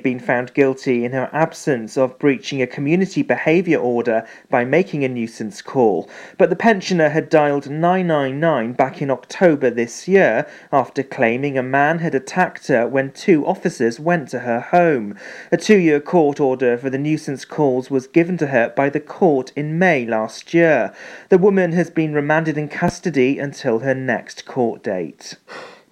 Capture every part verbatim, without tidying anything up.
been found guilty in her absence of breaching a community behaviour order by making a nuisance call, but the pensioner had dialled nine nine nine back in October this year after claiming a man had attacked her when two officers went to her home. A two-year court order for the nuisance calls was given to her by the court in May last year. The woman has been remanded in custody until her next court date.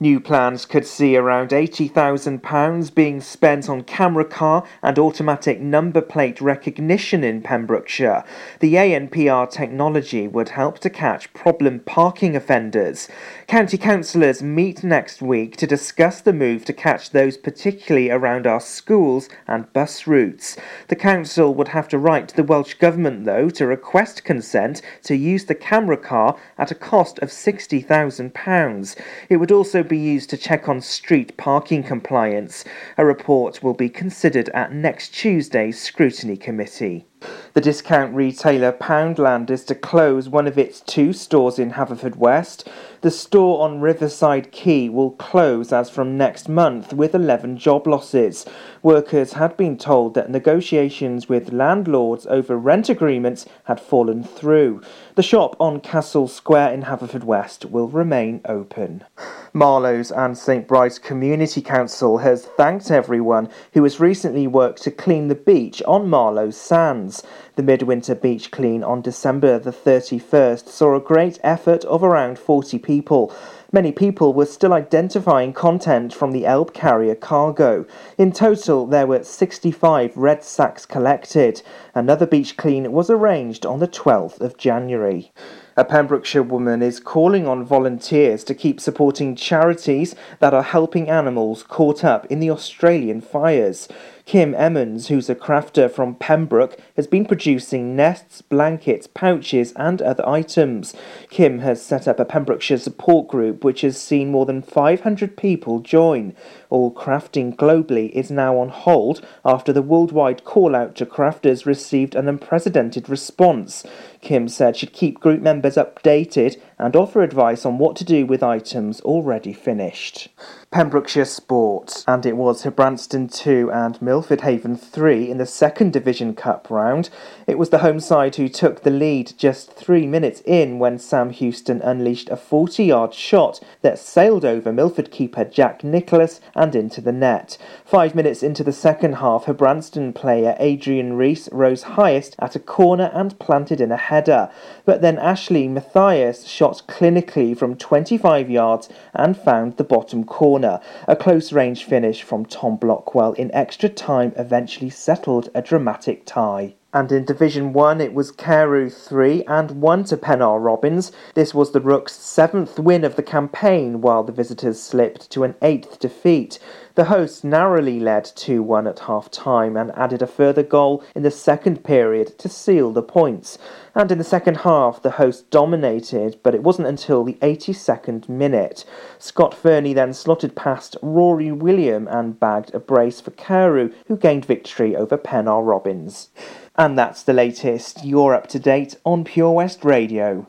New plans could see around eighty thousand pounds being spent on camera car and automatic number plate recognition in Pembrokeshire. The A N P R technology would help to catch problem parking offenders. County councillors meet next week to discuss the move to catch those particularly around our schools and bus routes. The council would have to write to the Welsh Government, though, to request consent to use the camera car at a cost of sixty thousand pounds. It would also be used to check on street parking compliance. A report will be considered at next Tuesday's scrutiny committee. The discount retailer Poundland is to close one of its two stores in Haverfordwest. The store on Riverside Quay will close as from next month with eleven job losses. Workers had been told that negotiations with landlords over rent agreements had fallen through. The shop on Castle Square in Haverfordwest will remain open. Marlowe's and St Bride's Community Council has thanked everyone who has recently worked to clean the beach on Marlowe's sands. The midwinter beach clean on December the thirty-first saw a great effort of around forty people. Many people were still identifying content from the Elb carrier cargo. In total, there were sixty-five red sacks collected. Another beach clean was arranged on the twelfth of January. A Pembrokeshire woman is calling on volunteers to keep supporting charities that are helping animals caught up in the Australian fires. Kim Emmons, who's a crafter from Pembroke, has been producing nests, blankets, pouches and other items. Kim has set up a Pembrokeshire support group which has seen more than five hundred people join. All crafting globally is now on hold after the worldwide call-out to crafters received an unprecedented response. Kim said she'd keep group members updated and offer advice on what to do with items already finished. Pembrokeshire Sport, and it was Herbrandston two and Milford Haven three in the second Division Cup round. It was the home side who took the lead just three minutes in when Sam Houston unleashed a forty-yard shot that sailed over Milford keeper Jack Nicholas and into the net. Five minutes into the second half, Herbrandston player Adrian Rees rose highest at a corner and planted in a header, but then Ashley Mathias shot clinically from twenty-five yards and found the bottom corner. A close-range finish from Tom Blockwell in extra time eventually settled a dramatic tie. And in Division one, it was Carew three and one to Penarth Robins. This was the Rooks' seventh win of the campaign, while the visitors slipped to an eighth defeat. The hosts narrowly led two one at half-time and added a further goal in the second period to seal the points. And in the second half, the hosts dominated, but it wasn't until the eighty-second minute. Scott Fernie then slotted past Rory William and bagged a brace for Carew, who gained victory over Penarth Robins. And that's the latest. You're up to date on Pure West Radio.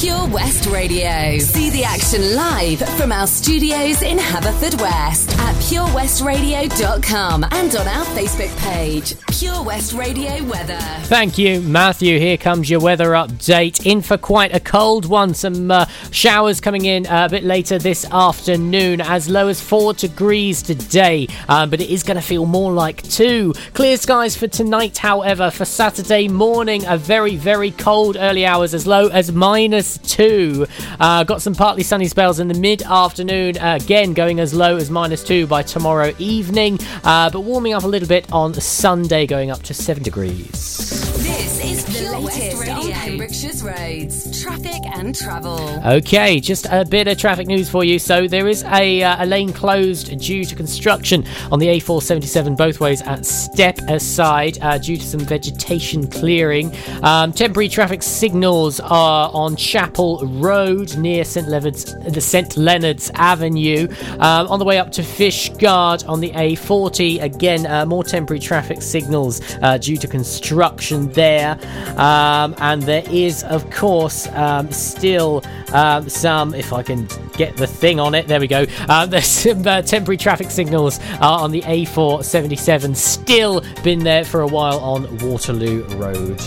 Pure West Radio. See the action live from our studios in Haverfordwest at pure west radio dot com and on our Facebook page, Pure West Radio Weather. Thank you, Matthew. Here comes your weather update. In for quite a cold one. Some uh, showers coming in uh, a bit later this afternoon, as low as four degrees today, um, but it is going to feel more like two. Clear skies for tonight, however. For Saturday morning, a very, very cold early hours, as low as minus two. Uh, got some partly sunny spells in the mid-afternoon, uh, again going as low as minus two by tomorrow evening, uh, but warming up a little bit on Sunday, going up to seven degrees. This is the latest on Pembrokeshire's roads, traffic and travel. Okay, just a bit of traffic news for you. So there is a, uh, a lane closed due to construction on the A four seventy-seven both ways at Step Aside uh, due to some vegetation clearing. Um, temporary traffic signals are on Chapel Road near St Leonard's, the St Leonard's Avenue. Um, on the way up to Fishguard on the A forty, again uh, more temporary traffic signals uh, due to construction there, um, and there there is, of course, um, still um, some, if I can get the thing on it, there we go, uh, there's some uh, temporary traffic signals uh, on the A four seventy-seven, still been there for a while on Waterloo Road.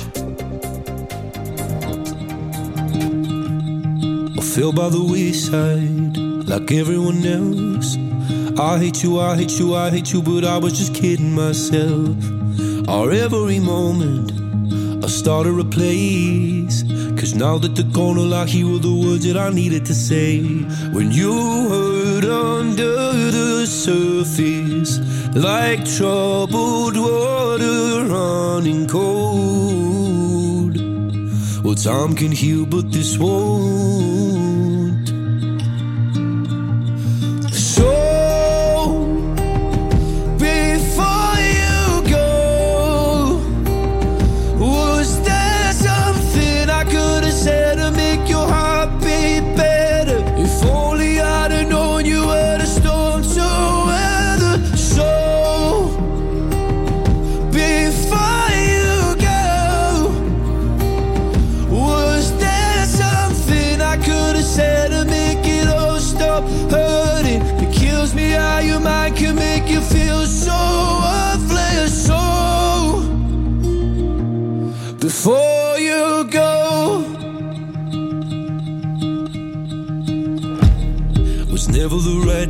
I feel by the wayside, like everyone else. I hate you, I hate you, I hate you, but I was just kidding myself. Our every moment, I started a place. Cause now that the corner lock, here were the words that I needed to say. When you heard under the surface, like troubled water running cold. Well, time can heal, but this won't. Before you go, was never the right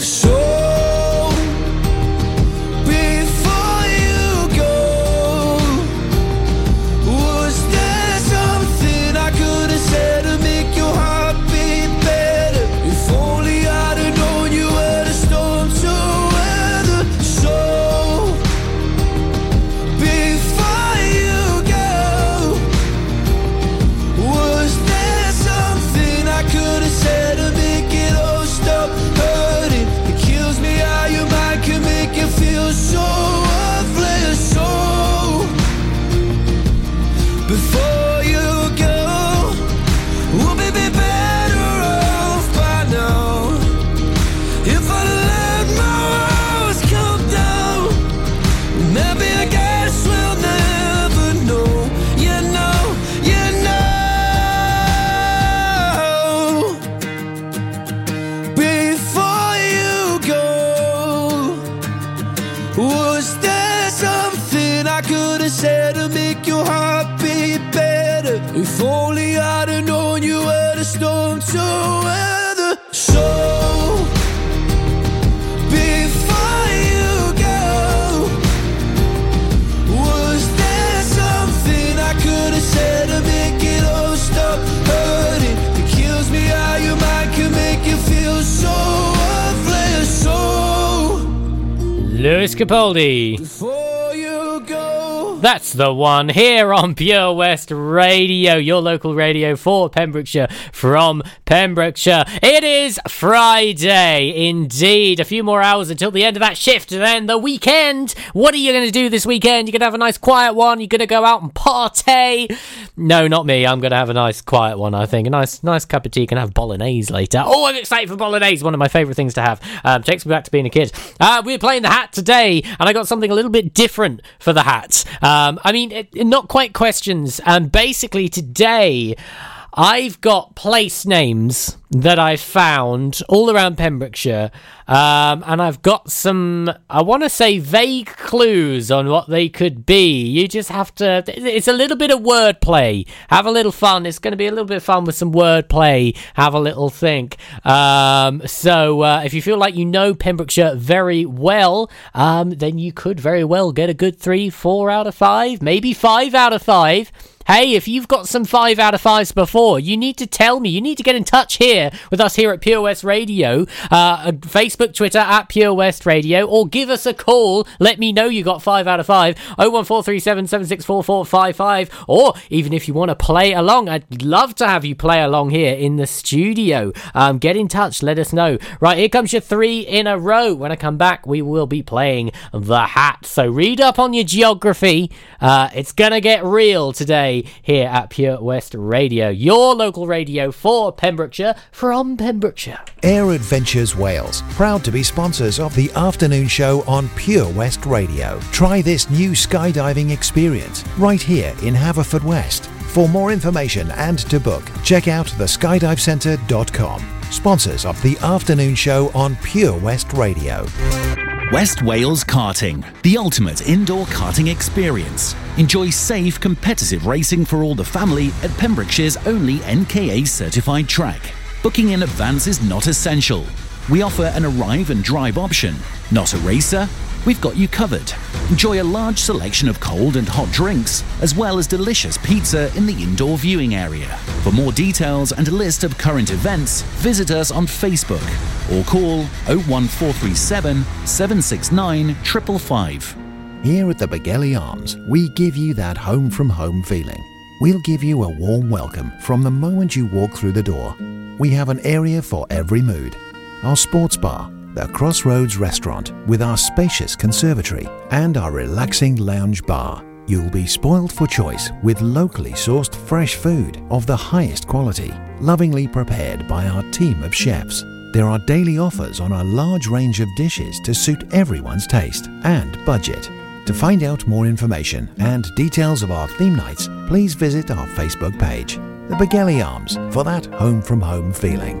So Lewis Capaldi. Before you go. That's the one here on Pure West Radio, your local radio for Pembrokeshire from Pembrokeshire. It is Friday indeed. A few more hours until the end of that shift and then the weekend. What are you going to do this weekend? You're going to have a nice quiet one. You're going to go out and party. No, not me. I'm going to have a nice quiet one, I think. A nice nice cup of tea. You can have bolognese later. Oh, I'm excited for bolognese. One of my favourite things to have. Um, takes me back to being a kid. Uh, we're playing The Hat today, and I got something a little bit different for The Hat. Um, I mean, it, not quite questions. Um, basically, today, I've got place names that I've found all around Pembrokeshire, um, and I've got some, I want to say, vague clues on what they could be. You just have to, it's a little bit of wordplay. Have a little fun. It's going to be a little bit of fun with some wordplay. Have a little think. Um, so uh, if you feel like you know Pembrokeshire very well, um, then you could very well get a good three, four out of five, maybe five out of five. Hey, if you've got some five out of fives before, you need to tell me. You need to get in touch here with us here at Pure West Radio, uh, Facebook, Twitter, at Pure West Radio, or give us a call. Let me know you got five out of five, oh one four three seven, seven six four four five five, or even if you want to play along, I'd love to have you play along here in the studio. Um, get in touch, let us know. Right, here comes your three in a row. When I come back, we will be playing The Hat. So read up on your geography. Uh, it's going to get real today here at Pure West Radio, your local radio for Pembrokeshire, from Pembrokeshire. Air Adventures Wales, proud to be sponsors of the afternoon show on Pure West Radio. Try this new skydiving experience right here in Haverfordwest. For more information and to book, check out the skydive centre dot com. Sponsors of the afternoon show on Pure West Radio. West Wales Karting, the ultimate indoor karting experience. Enjoy safe, competitive racing for all the family at Pembrokeshire's only N K A certified track. Booking in advance is not essential. We offer an arrive and drive option. Not a racer? We've got you covered. Enjoy a large selection of cold and hot drinks, as well as delicious pizza in the indoor viewing area. For more details and a list of current events, visit us on Facebook or call oh one four three seven, seven six nine, five five five. Here at the Bagelli Arms, we give you that home from home feeling. We'll give you a warm welcome from the moment you walk through the door. We have an area for every mood. Our sports bar, the Crossroads restaurant with our spacious conservatory and our relaxing lounge bar. You'll be spoiled for choice with locally sourced fresh food of the highest quality, lovingly prepared by our team of chefs. There are daily offers on a large range of dishes to suit everyone's taste and budget. To find out more information and details of our theme nights, please visit our Facebook page. The Bagelli Arms, for that home from home feeling.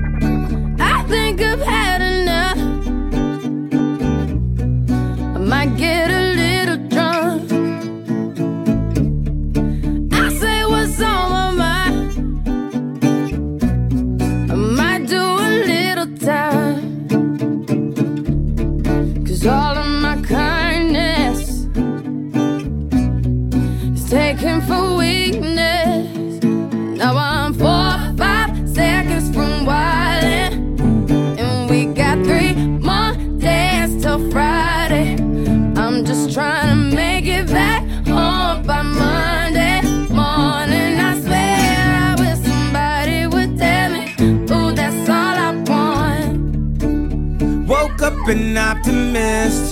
I think I've had enough. I might get a little drunk. All of my kindness is taken for weakness. Now I'm four, five seconds from wildin', and we got three more days till Friday. I'm just trying to make it back home by Monday morning. I swear I wish somebody would tell me, ooh, that's all I want. Woke up an optimist,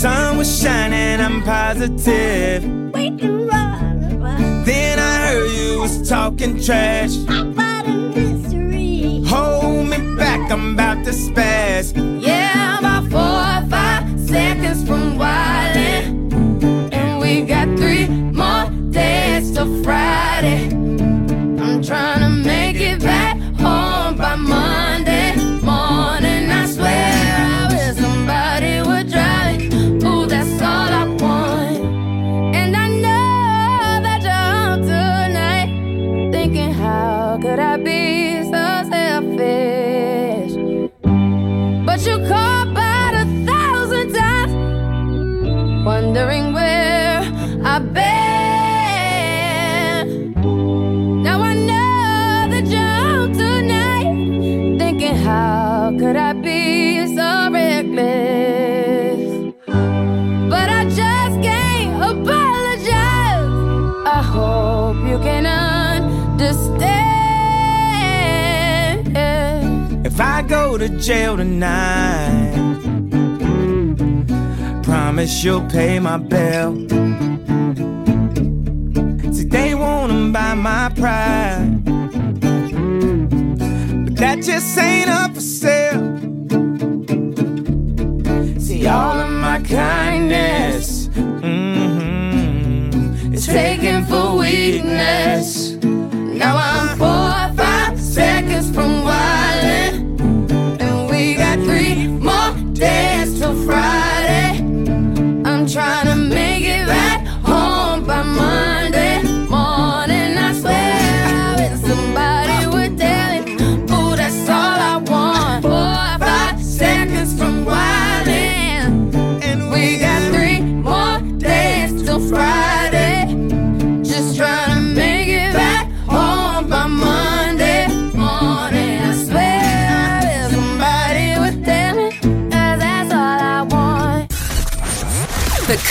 sun was shining, I'm positive. Wait, run, then I heard you was talking trash. How about a mystery? Hold me back, I'm about to spaz. Yeah, I'm about four or five seconds from wildin', and we got three more days till Friday. I'm trying to make it back home by Monday morning. Wondering where I've been. understand. If I go to jail tonight, promise you'll pay my bail. See, they wanna buy my pride, but that just ain't up for sale. See, all of my kindness, mm-hmm, is taken for weakness. Now I'm four or five seconds from wildin', and we got three more days till Friday. I'm trying to make it back home by Monday morning. I swear I wish somebody would tell me, ooh, that's all I want. Four or five seconds from wildin', and we got three more days till Friday. Just trying to make it back home by Monday morning. I swear I wish somebody would tell me, oh, that's all I want. For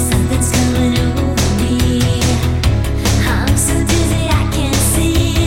Something's coming over me. I'm so dizzy I can't see.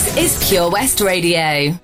This is Pure West Radio.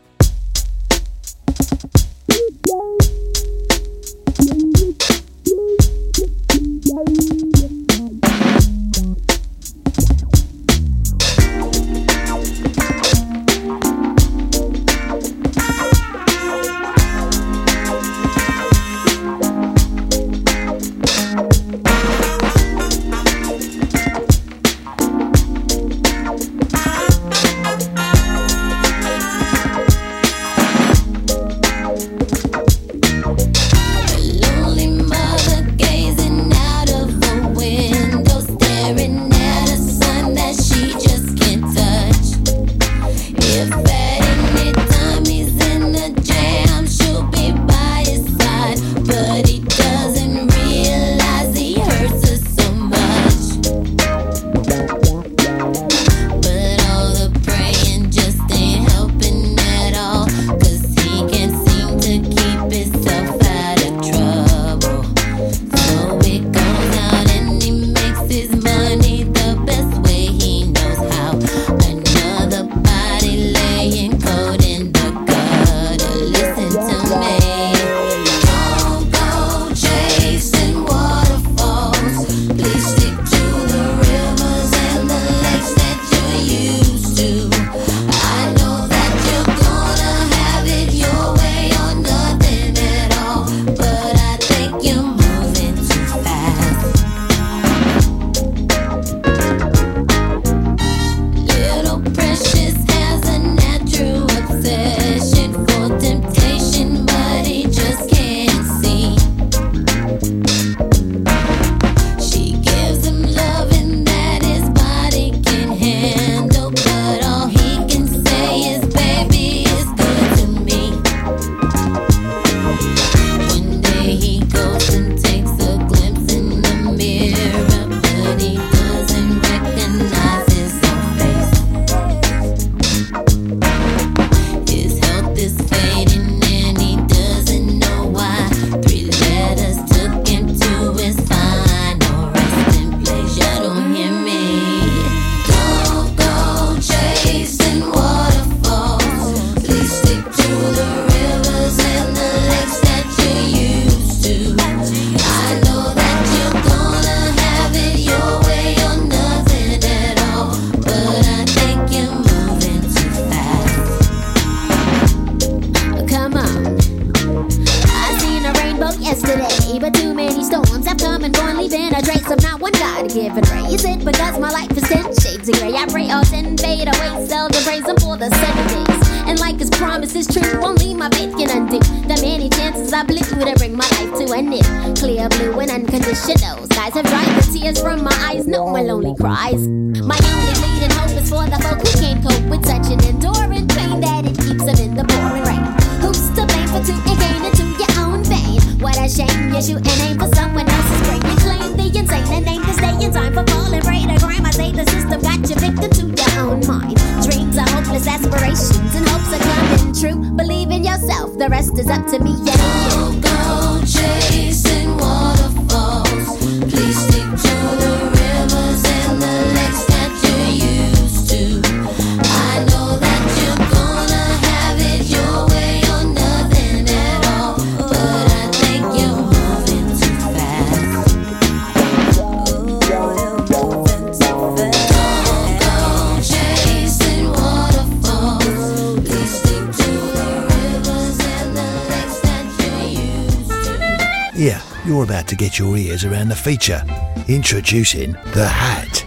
Get your ears around the feature. Introducing The Hat.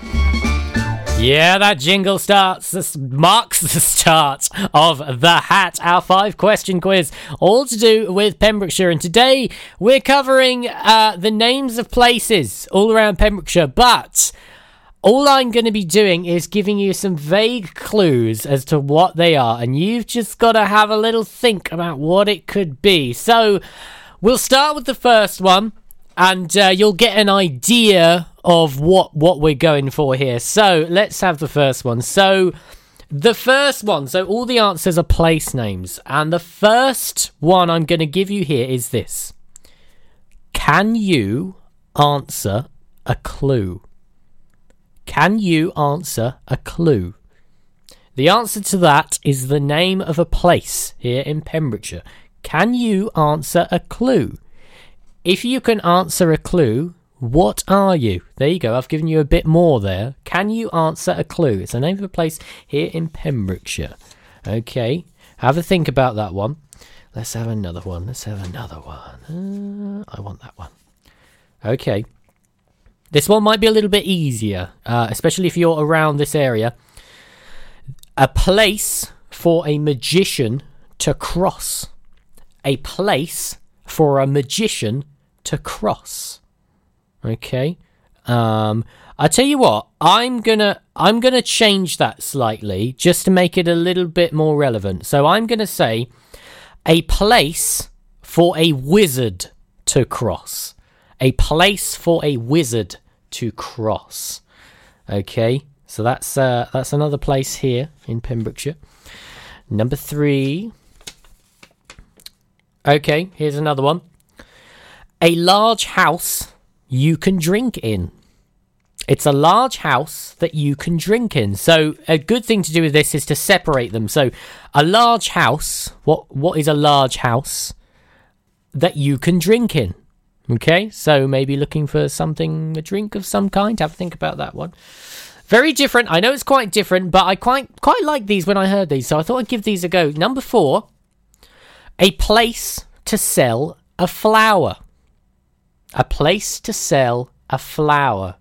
Yeah, that jingle starts. This marks the start of The Hat, our five-question quiz, all to do with Pembrokeshire. And today we're covering uh, the names of places all around Pembrokeshire, but all I'm going to be doing is giving you some vague clues as to what they are, and you've just got to have a little think about what it could be. So we'll start with the first one. And uh, you'll get an idea of what, what we're going for here. So let's have the first one. So the first one. So all the answers are place names. And the first one I'm going to give you here is this. Can you answer a clue? Can you answer a clue? The answer to that is the name of a place here in Pembrokeshire. Can you answer a clue? If you can answer a clue, what are you? There you go, I've given you a bit more there. Can you answer a clue? It's the name of a place here in Pembrokeshire. Okay, have a think about that one. Let's have another one. Let's have another one. Uh, I want that one. Okay. This one might be a little bit easier, uh, especially if you're around this area. A place for a magician to cross. A place for a magician to cross. Okay. Um, I tell you what, I'm gonna I'm gonna change that slightly just to make it a little bit more relevant. So I'm gonna say a place for a wizard to cross. A place for a wizard to cross. Okay, so that's uh, that's another place here in Pembrokeshire. Number three. Okay, here's another one. A large house you can drink in. It's a large house that you can drink in. So a good thing to do with this is to separate them. So a large house, what what is a large house that you can drink in? Okay, so maybe looking for something, a drink of some kind. Have a think about that one. Very different. I know it's quite different, but I quite quite like these when I heard these. So I thought I'd give these a go. Number four, a place to sell a flower. A place to sell a flower.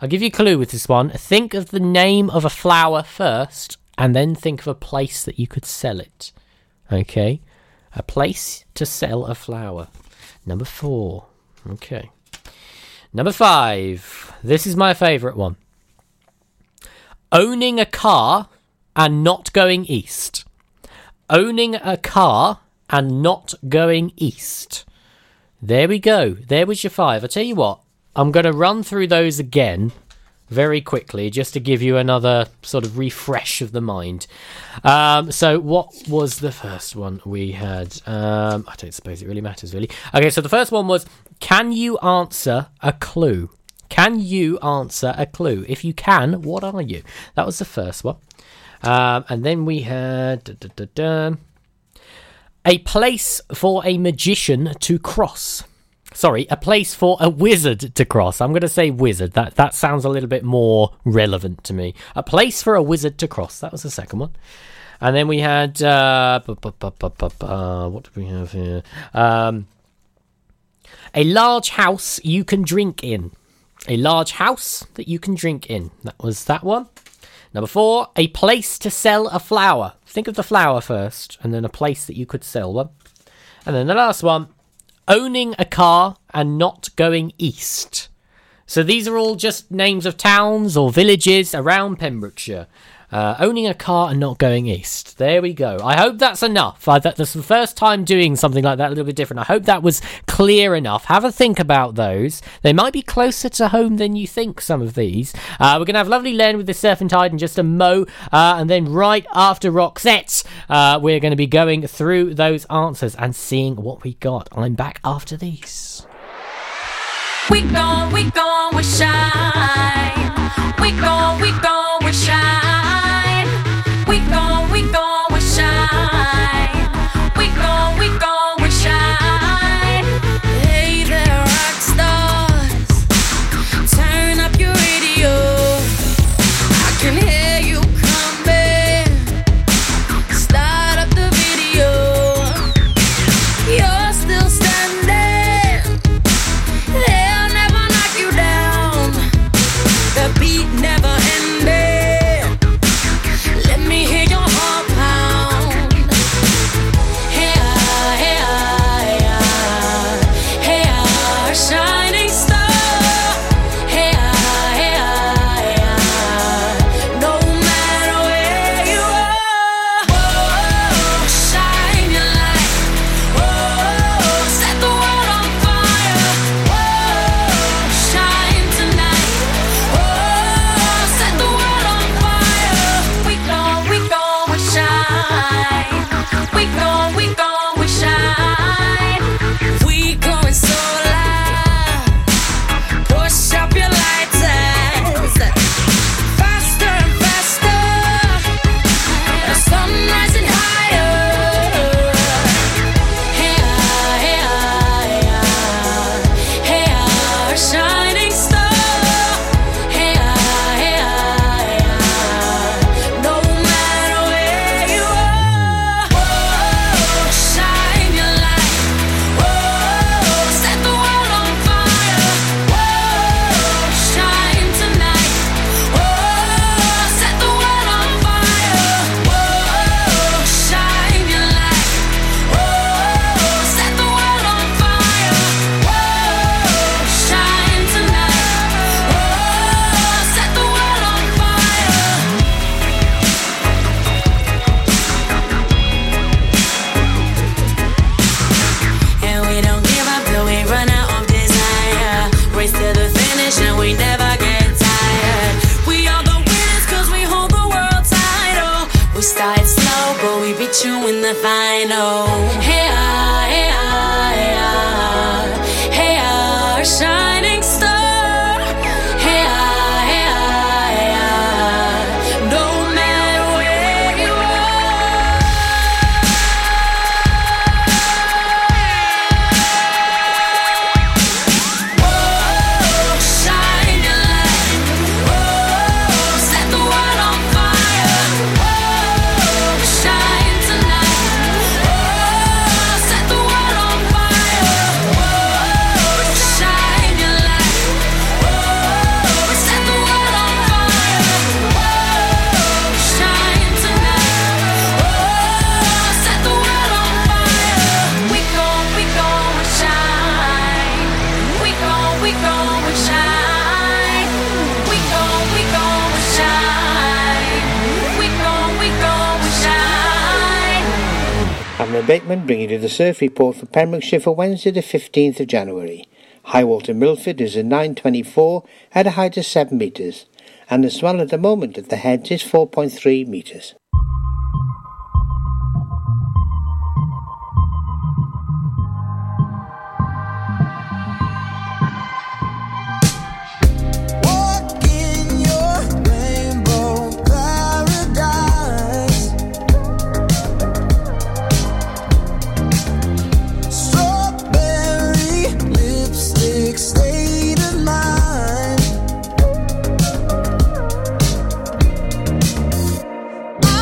I'll give you a clue with this one. Think of the name of a flower first, and then think of a place that you could sell it. Okay. A place to sell a flower. Number four. Okay. Number five. This is my favourite one. Owning a car and not going east. Owning a car and not going east. There we go. There was your five. I tell you what. I'm going to run through those again very quickly just to give you another sort of refresh of the mind. Um, so what was the first one we had? Um, I don't suppose it really matters, really. Okay, so the first one was, can you answer a clue? Can you answer a clue? If you can, what are you? That was the first one. Um, and then we had da, da, da, da, a place for a magician to cross. Sorry, a place for a wizard to cross. I'm going to say wizard. That that sounds a little bit more relevant to me. A place for a wizard to cross. That was the second one. And then we had... Uh, bu- bu- bu- bu- bu- bu- uh, what did we have here? Um, a large house you can drink in. A large house that you can drink in. That was that one. Number four, a place to sell a flower. Think of the flower first, and then a place that you could sell one. And then the last one... owning a car and not going east. So these are all just names of towns or villages around Pembrokeshire. Uh, owning a car and not going east. There we go. I hope that's enough. I, that, that's the first time doing something like that, a little bit different. I hope that was clear enough. Have a think about those. They might be closer to home than you think, some of these. Uh, we're going to have Lovely Len with the Surf and Tide in just a mo. Uh, and then right after Roxette, uh, we're going to be going through those answers and seeing what we got. I'm back after these. We gone, we gone, we're shy. We gone, we gone, we're shy. Never ending. gonna find home. Hey, ah, hey, ah, hey, ah, hey, ah, our shining star. Hey, ah, hey, ah, hey, ah, no matter where you are. Oh, shine your light. Oh, set the world on fire. Oh, shine tonight. Oh, set the world on fire. Oh, shine your light. Oh, set the world on fire. Oh, shine tonight. Oh, set the world on fire. We gon', we gon' shine. We gon', we gon' shine. We gon', we gon' shine. We gon', we gon' shine. I'm Ray Bateman bringing you the surf report for Pembrokeshire for Wednesday the fifteenth of January. High water Milford is at nine twenty-four at a height of seven metres and the swell at the moment at the heads is four point three metres. Walk in your rainbow paradise. Strawberry lipstick state of mind. I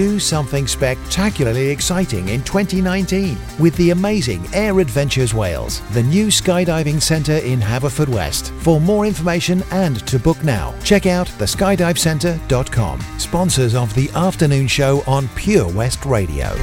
do something spectacularly exciting in twenty nineteen with the amazing Air Adventures Wales, the new skydiving centre in Haverfordwest. For more information and to book now, check out the skydive centre dot com. Sponsors of the afternoon show on Pure West Radio.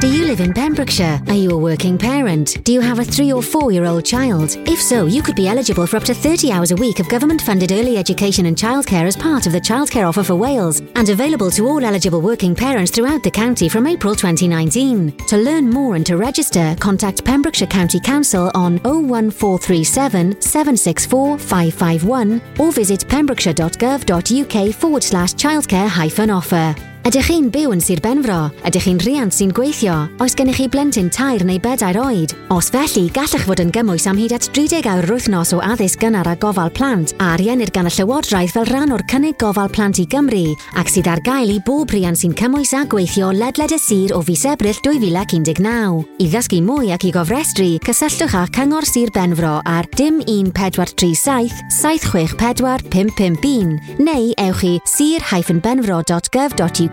Do you live in Pembrokeshire? Are you a working parent? Do you have a three or four-year-old child? If so, you could be eligible for up to thirty hours a week of government-funded early education and childcare as part of the childcare offer for Wales, and available to all eligible working parents throughout the county from April twenty nineteen. To learn more and to register, contact Pembrokeshire County Council on oh one four three seven, seven six four, five five one or visit pembrokeshire.gov.uk forward slash childcare hyphen offer. Ydych chi'n byw yn Sir Benfro? Ydych chi'n rhiant sy'n gweithio? Oes gennych chi blentyn tair neu bedair oed? Os felly, gallech fod yn gymwys am hyd at thirty awr wythnos o addysg gynnar a gofal plant a arian i'r gan y Llywodraeth fel rhan o'r cynnig gofal plant i Gymru, ac sydd ar gael i bob rhiant sy'n cymwys a gweithio ledled y sir o fis Ebrill twenty nineteen. I ddysgu mwy ac i gofrestru, cysylltwch â Cyngor Sir Benfro ar dim one four three seven, seven six four, five five five neu ewch i sir hyphen benfro dot gov dot uk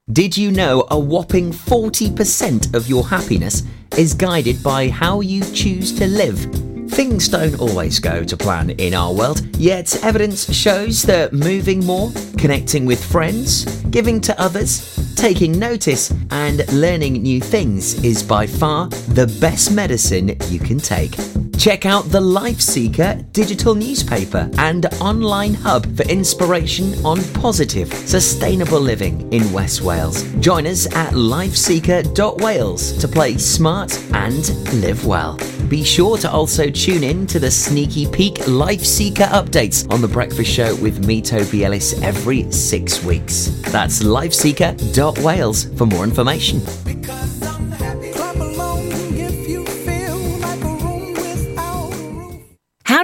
Did you know a whopping forty percent of your happiness is guided by how you choose to live? Things don't always go to plan in our world, yet evidence shows that moving more, connecting with friends, giving to others, taking notice and learning new things is by far the best medicine you can take. Check out the Lifeseeker digital newspaper and online hub for inspiration on positive, sustainable living in West Wales. Join us at lifeseeker dot wales to play smart and live well. Be sure to also tune in to the Sneaky Peek Lifeseeker updates on The Breakfast Show with me, Toby Ellis, every six weeks. That's lifeseeker dot wales for more information. How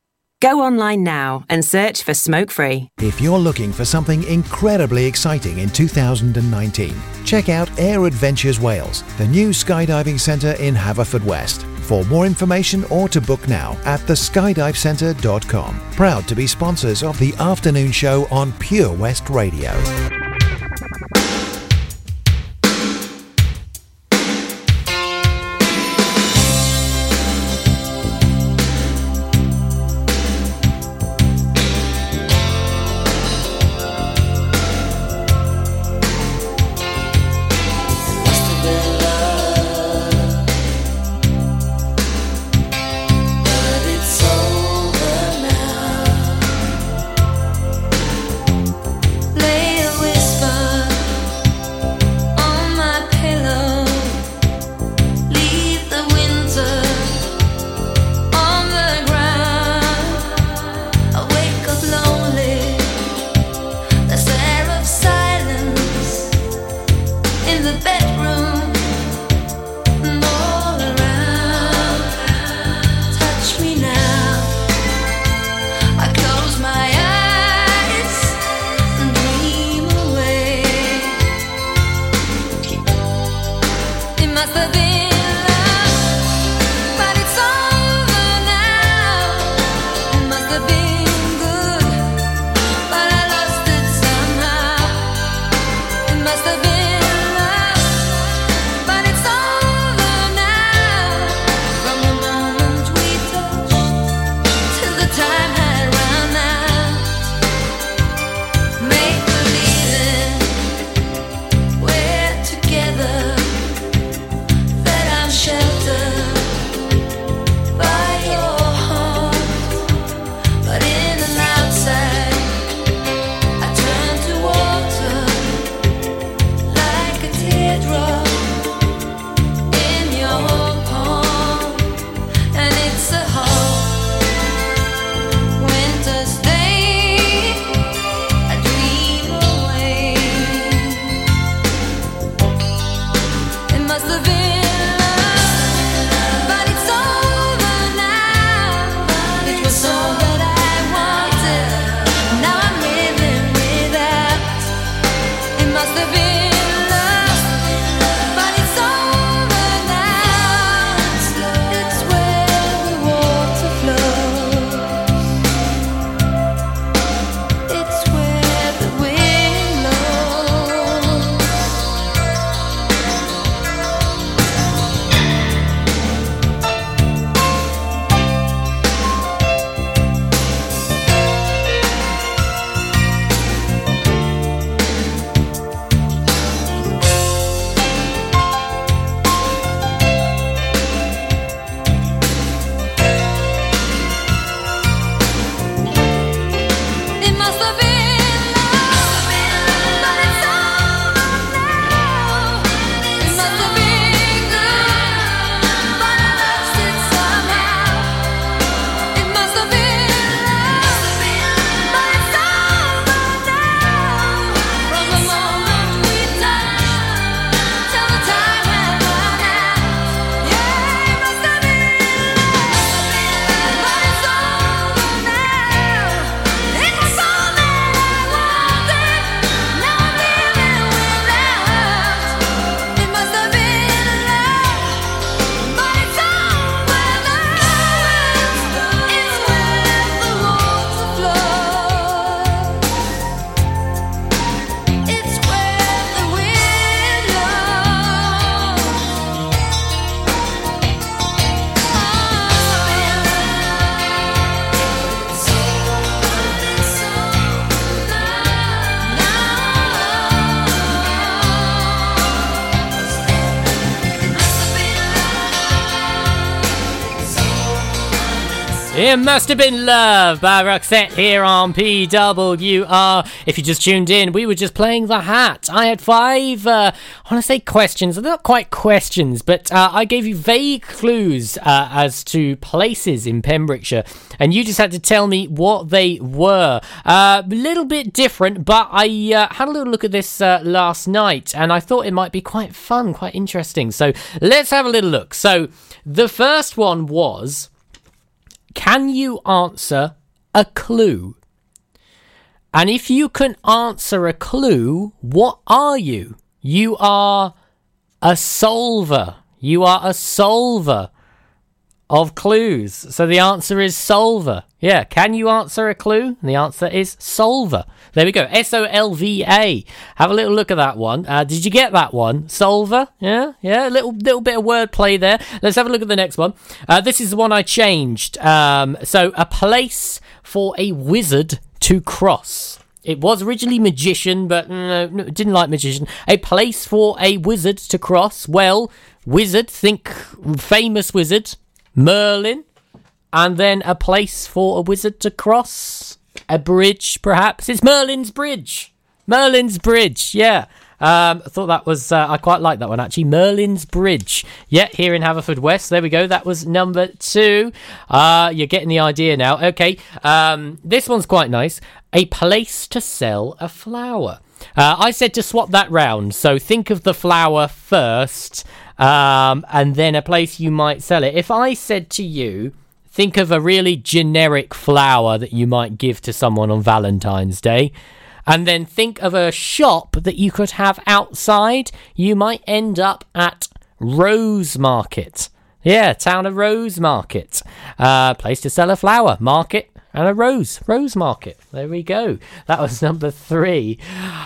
Go online now and search for Smoke Free. If you're looking for something incredibly exciting in two thousand nineteen, check out Air Adventures Wales, the new skydiving centre in Haverfordwest. For more information or to book now at the skydive centre dot com. Proud to be sponsors of the afternoon show on Pure West Radio. Shelter It Must Have Been Love by Roxette here on P W R. If you just tuned in, we were just playing The Hat. I had five, uh, I want to say questions. They're not quite questions, but uh, I gave you vague clues uh, as to places in Pembrokeshire, and you just had to tell me what they were. Uh, a little bit different, but I uh, had a little look at this uh, last night, and I thought it might be quite fun, quite interesting. So let's have a little look. So the first one was, can you answer a clue? And if you can answer a clue, what are you? You are a solver. You are a solver of clues. So the answer is solver. Yeah, can you answer a clue? And the answer is solver. There we go, S O L V A. Have a little look at that one. Uh, did you get that one? Solver? Yeah, yeah, a little, little bit of wordplay there. Let's have a look at the next one. Uh, this is the one I changed. Um, so, a place for a wizard to cross. It was originally magician, but no, no, didn't like magician. A place for a wizard to cross. Well, wizard, think famous wizard, Merlin. And then a place for a wizard to cross. A bridge, perhaps. It's Merlin's Bridge. Merlin's Bridge, yeah. Um, I thought that was... Uh, I quite like that one, actually. Merlin's Bridge. Yeah, here in Haverfordwest. There we go. That was number two. Uh, you're getting the idea now. Okay. Um, this one's quite nice. A place to sell a flower. Uh, I said to swap that round. So think of the flower first, um, and then a place you might sell it. If I said to you... think of a really generic flower that you might give to someone on Valentine's Day. And then think of a shop that you could have outside. You might end up at Rosemarket. Yeah, town of Rosemarket. Uh, place to sell a flower. Market. And a rose, rose market. There we go. That was number three.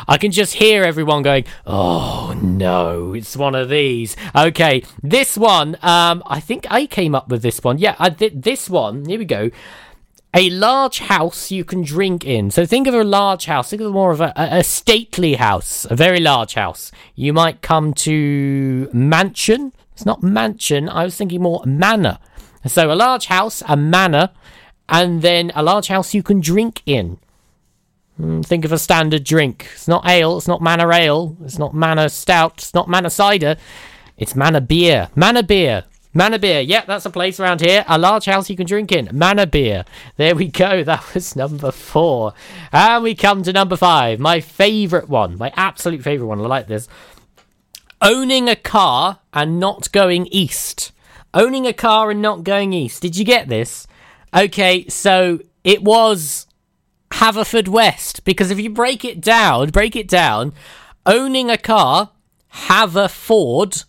I can just hear everyone going, oh no, it's one of these. Okay, this one, um, I think I came up with this one. Yeah, I did this one. Here we go. A large house you can drink in. So think of a large house. Think of more of a, a stately house, a very large house. You might come to mansion. It's not mansion. I was thinking more manor. So a large house, a manor. And then a large house you can drink in. Think of a standard drink. It's not ale. It's not manor ale. It's not manor stout. It's not manor cider. It's manor beer. Manor beer. Manor beer. Yeah, that's a place around here. A large house you can drink in. Manor beer. There we go. That was number four. And we come to number five. My favourite one. My absolute favourite one. I like this. Owning a car and not going east. Owning a car and not going east. Did you get this? Okay, so it was Haverfordwest, because if you break it down, break it down, owning a car, Haverford,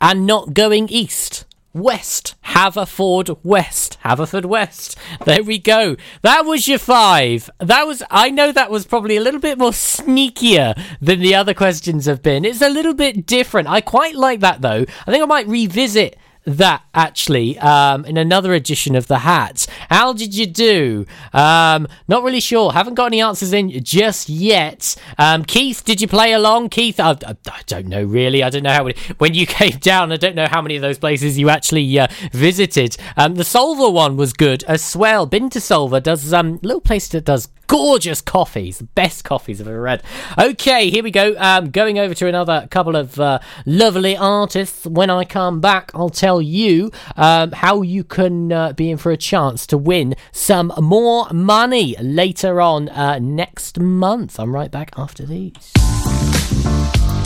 and not going east, west, Haverfordwest, Haverfordwest. There we go. That was your five. That was, I know that was probably a little bit more sneakier than the other questions have been. It's a little bit different. I quite like that, though. I think I might revisit that actually um in another edition of The Hat. How did you do? Um not really sure, haven't got any answers in just yet. um Keith, did you play along? Keith, I, I, I don't know really I don't know how many, when you came down, I don't know how many of those places you actually uh, visited. Um the Solva one was good as well. Been to Solva. Does um little place that does gorgeous coffees, the best coffees I've ever read. Okay, here we go. Um, going over to another couple of uh, lovely artists. When I come back, I'll tell you um, how you can uh, be in for a chance to win some more money later on uh, next month. I'm right back after these.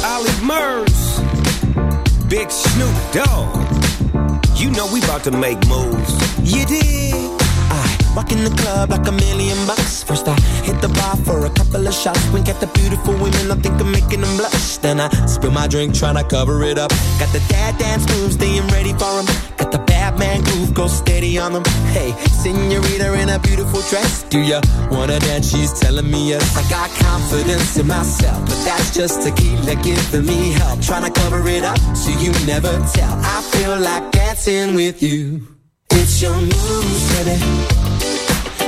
Olive Murs, Big Snoop Dogg. You know we about to make moves. You dig? Walk in the club like a million bucks. First I hit the bar for a couple of shots. Wink at the beautiful women, I think I'm making them blush. Then I spill my drink, trying to cover it up. Got the dad dance moves, staying ready for them. Got the bad man groove, go steady on them. Hey, senorita in a beautiful dress. Do ya wanna dance? She's telling me yes. I got confidence in myself, but that's just tequila giving me help. Trying to cover it up so you never tell. I feel like dancing with you. It's your moves, baby.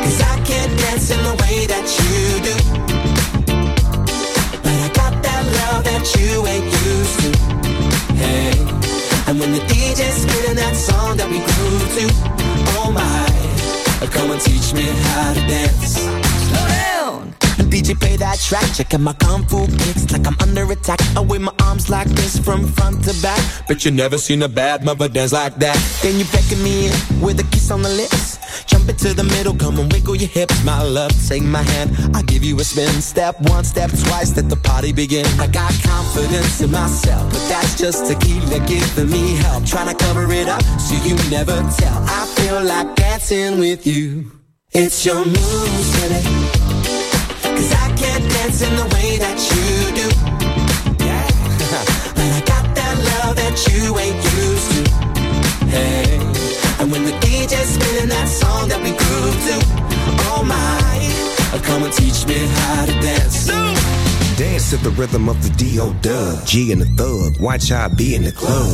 'Cause I can't dance in the way that you do, but I got that love that you ain't used to. Hey, and when the D J's spinning that song that we grew to, oh my. someone teach me how to dance. Slow down! And D J play that track, checking my kung fu kicks like I'm under attack. I wave my arms like this from front to back. But you never seen a bad mother dance like that. Then you beckon me in with a kiss on the lips. Jump into the middle, come and wiggle your hips. My love, take my hand, I'll give you a spin. Step one, step twice, let the party begin. I got confidence in myself, but that's just tequila giving me help. Trying to cover it up so you never tell. I feel like dancing with you. It's your moves, baby, 'cause I can't dance in the way that you do. Yeah. But I got that love that you ain't used to. Hey. And when the D J's spinning that song that we grew to, oh my, come and teach me how to dance. Dance at the rhythm of the D O Dub, G and the thug, watch how I be in the club.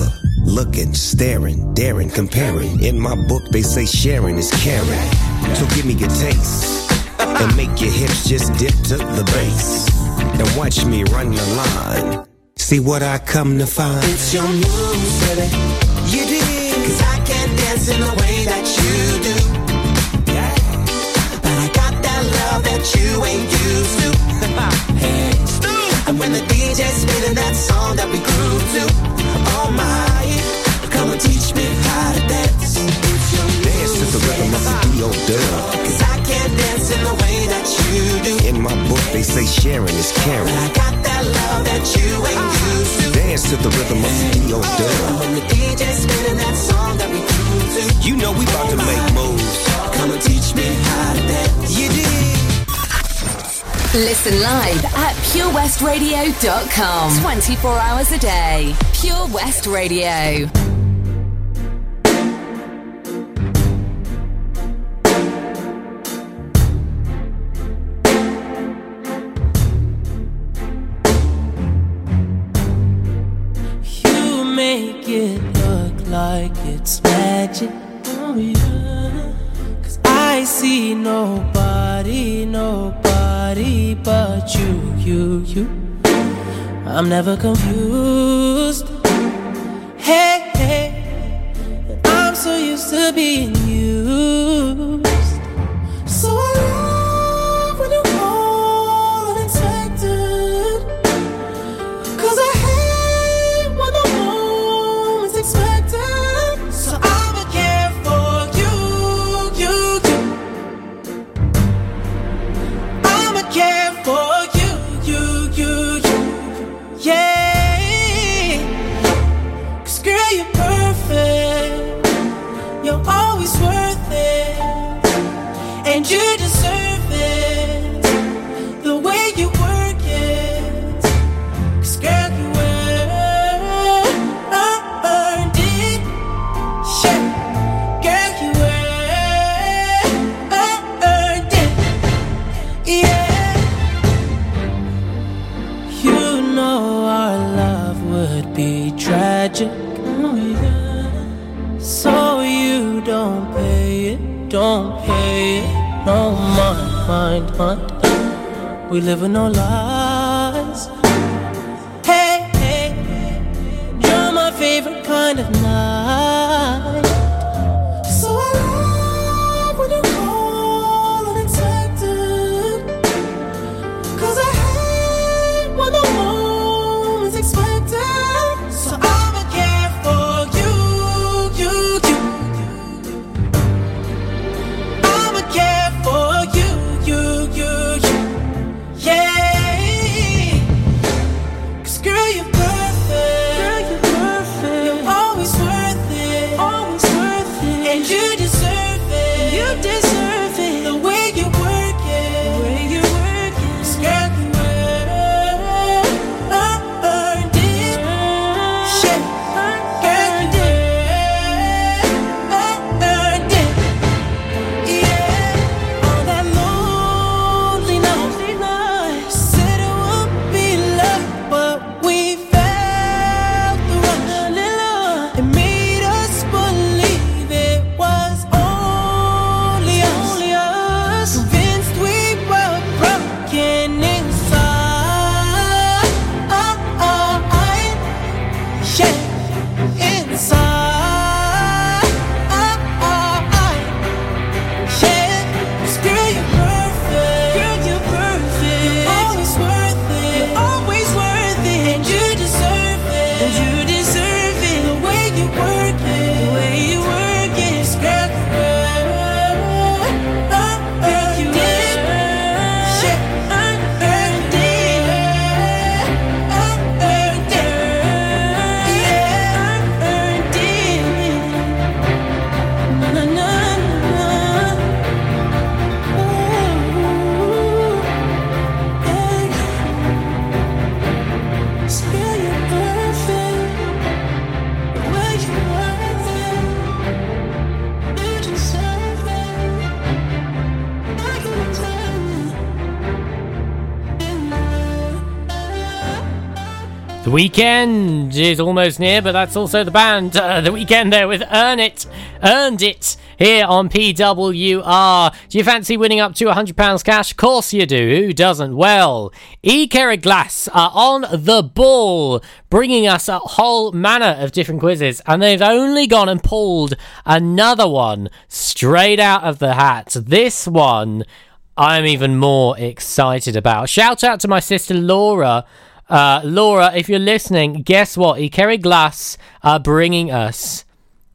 Looking, staring, daring, comparing. In my book they say sharing is caring. So give me your taste, and make your hips just dip to the bass. And watch me run the line, see what I come to find. It's your moves, baby, you did. 'Cause I can't dance in the way that you do, yeah. But I got that love that you ain't used to. Hey. And when the D J's spinning that song that we grew to, oh my, come and teach me how to dance. It's your dance to the rhythm of the D O Dub. 'Cause I can't dance in the way that you do. In my book they say sharing is caring. But I got that love that you ain't used to. Dance to the rhythm of the D O Dub. When the D J's spinning that song that we grew to, you know we about to make moves. Come and teach me how to dance. You did. Listen live at pure west radio dot com. twenty-four hours a day. Pure West Radio. You make it look like it's magic. Oh, yeah. 'Cause I see nobody, nobody but you, you, you. I'm never confused. Hey, hey, I'm so used to being used. So I love when you call unexpected, 'cause I hate when the moment's expected. So I'ma care for you, you, you. I'ma care for you, you, you, you. Yeah. 'Cause girl, you're perfect. You're always worth it. And you deserve it, the way you work it. 'Cause girl, you earn- earned it. Yeah. Girl, you earn- earned it. Yeah. You know our love would be tragic. Oh, yeah. So you don't pay it, don't pay it. No mind, mind, mind. We live in no lies. Hey, hey, you're my favorite kind of night. So I love when you call unexpected, 'cause I hate when the moment's expected. So I'ma care for you, you, you. I'ma care for you, you, you, you. Yeah. The Weekend is almost near, but that's also the band. Uh, the Weekend there with Earn It, Earned It, here on P W R. Do you fancy winning up to one hundred pounds cash? Of course you do. Who doesn't? Well, Ikeri Glass are on the ball, bringing us a whole manner of different quizzes, and they've only gone and pulled another one straight out of the hat. This one I'm even more excited about. Shout out to my sister Laura. Uh, Laura, if you're listening, guess what? Ikeri Glass are bringing us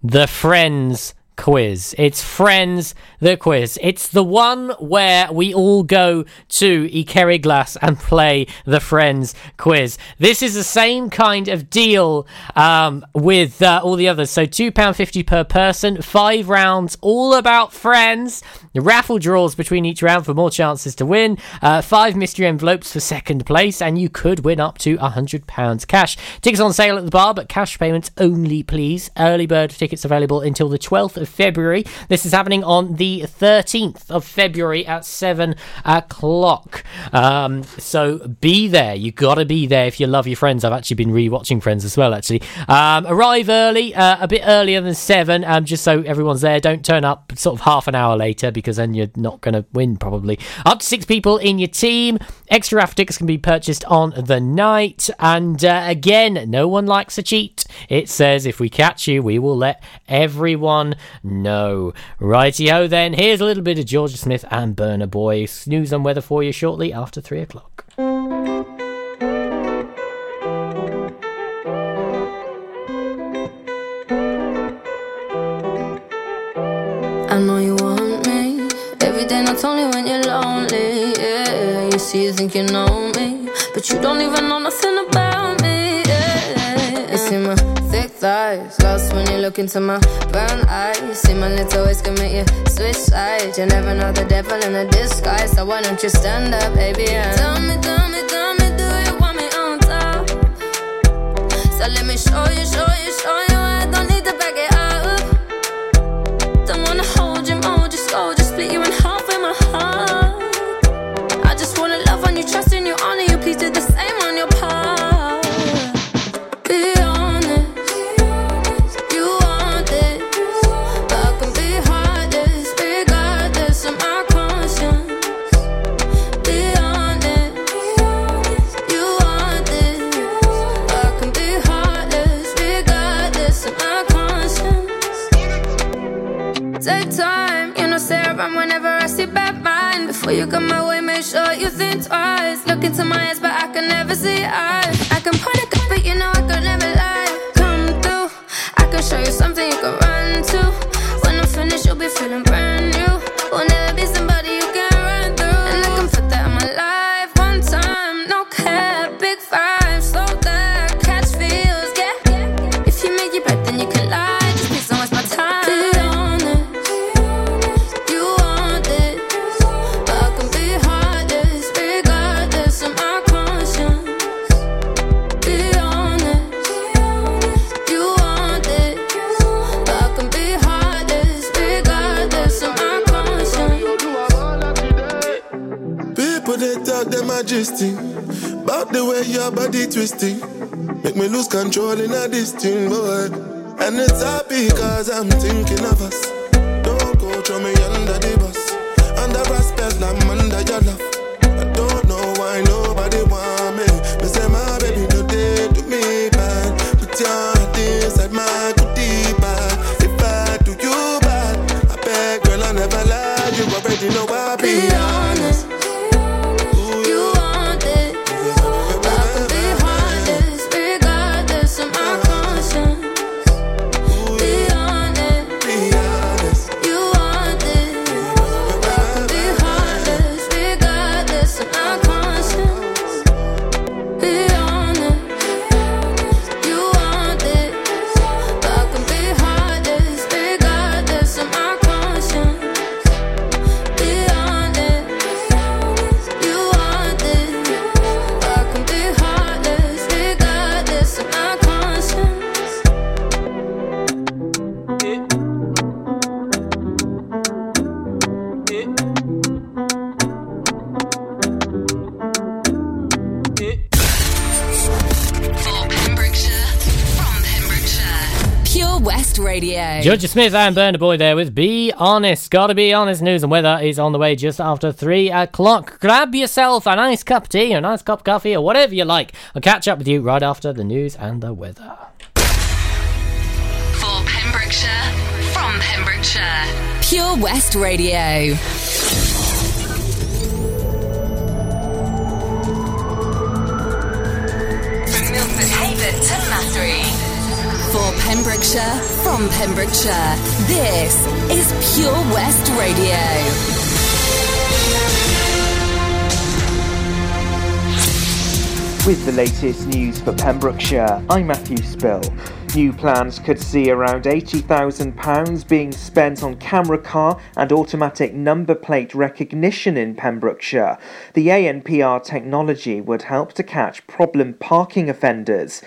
the Friends quiz. It's Friends the quiz. It's the one where we all go to Ikeri Glass and play the Friends quiz. This is the same kind of deal um, with uh, all the others. So two pounds fifty per person, five rounds, all about Friends. The raffle draws between each round for more chances to win. Uh, five mystery envelopes for second place, and you could win up to one hundred pounds cash. Tickets on sale at the bar, but cash payments only, please. Early bird tickets available until the twelfth of February. This is happening on the thirteenth of February at seven o'clock. Um, so be there. You got to be there if you love your Friends. I've actually been re-watching Friends as well, actually. Um, arrive early, uh, a bit earlier than seven, um, just so everyone's there. Don't turn up sort of half an hour later, because because then you're not going to win, probably. Up to six people in your team. Extra raffle tickets can be purchased on the night. And uh, again, no one likes a cheat. It says, if we catch you, we will let everyone know. Righty-ho then. Here's a little bit of Georgia Smith and Burner Boy. Snooze on weather for you shortly after three o'clock. I know you want me. Every day not only when you're lonely, yeah. You see, you think you know me, but you don't even know nothing about me, yeah. You see my thick thighs, lost when you look into my brown eyes. You see my little ways can make you switch sides. You never know the devil in a disguise, so why don't you stand up, baby, yeah. Tell me, tell me, tell me, do you want me on top? So let me show you, show you, show you, I don't need to back it up. Don't wanna hold you more, just go, just split you in half in my heart. I just wanna love on you, trust in you, honor you. Please do the same on your part. Be honest, you want this. But I can be heartless, regardless of my conscience. Be honest, you want this. But I can be heartless, regardless of my conscience. Take time. Run whenever I see bad mind. Before you come my way, make sure you think twice. Look into my eyes, but I can never see eyes. I can point a gun, but you know I could never lie. Come through, I can show you something you can run to. When I'm finished, you'll be feeling brand new. We'll never be somebody you can run through. And I can put that in my life one time. No cap, big five, slow down, catch feels, yeah. If you make it back, then you can lie. Just please don't waste my time. Them adjusting, about the way your body twisting, make me lose control in a distinct boy. And it's happy cause I'm thinking of us. Don't go throw me under the bus. Under respect, I'm under your love. I don't know why nobody want me. Me say my baby no day to me bad. Put your heart inside my goodie bag. If I do you bad, I beg girl I never lie. You already know I be honest. Be honest, you want this. But be heartless, regardless West Radio. Georgia Smith and Burner Boy there with Be Honest. Gotta be honest, news and weather is on the way just after three o'clock. Grab yourself a nice cup of tea, a nice cup of coffee, or whatever you like. I'll catch up with you right after the news and the weather. For Pembrokeshire, from Pembrokeshire, Pure West Radio. To Mathry. For Pembrokeshire, from Pembrokeshire, this is Pure West Radio. With the latest news for Pembrokeshire, I'm Matthew Spill. New plans could see around eighty thousand pounds being spent on camera car and automatic number plate recognition in Pembrokeshire. The A N P R technology would help to catch problem parking offenders.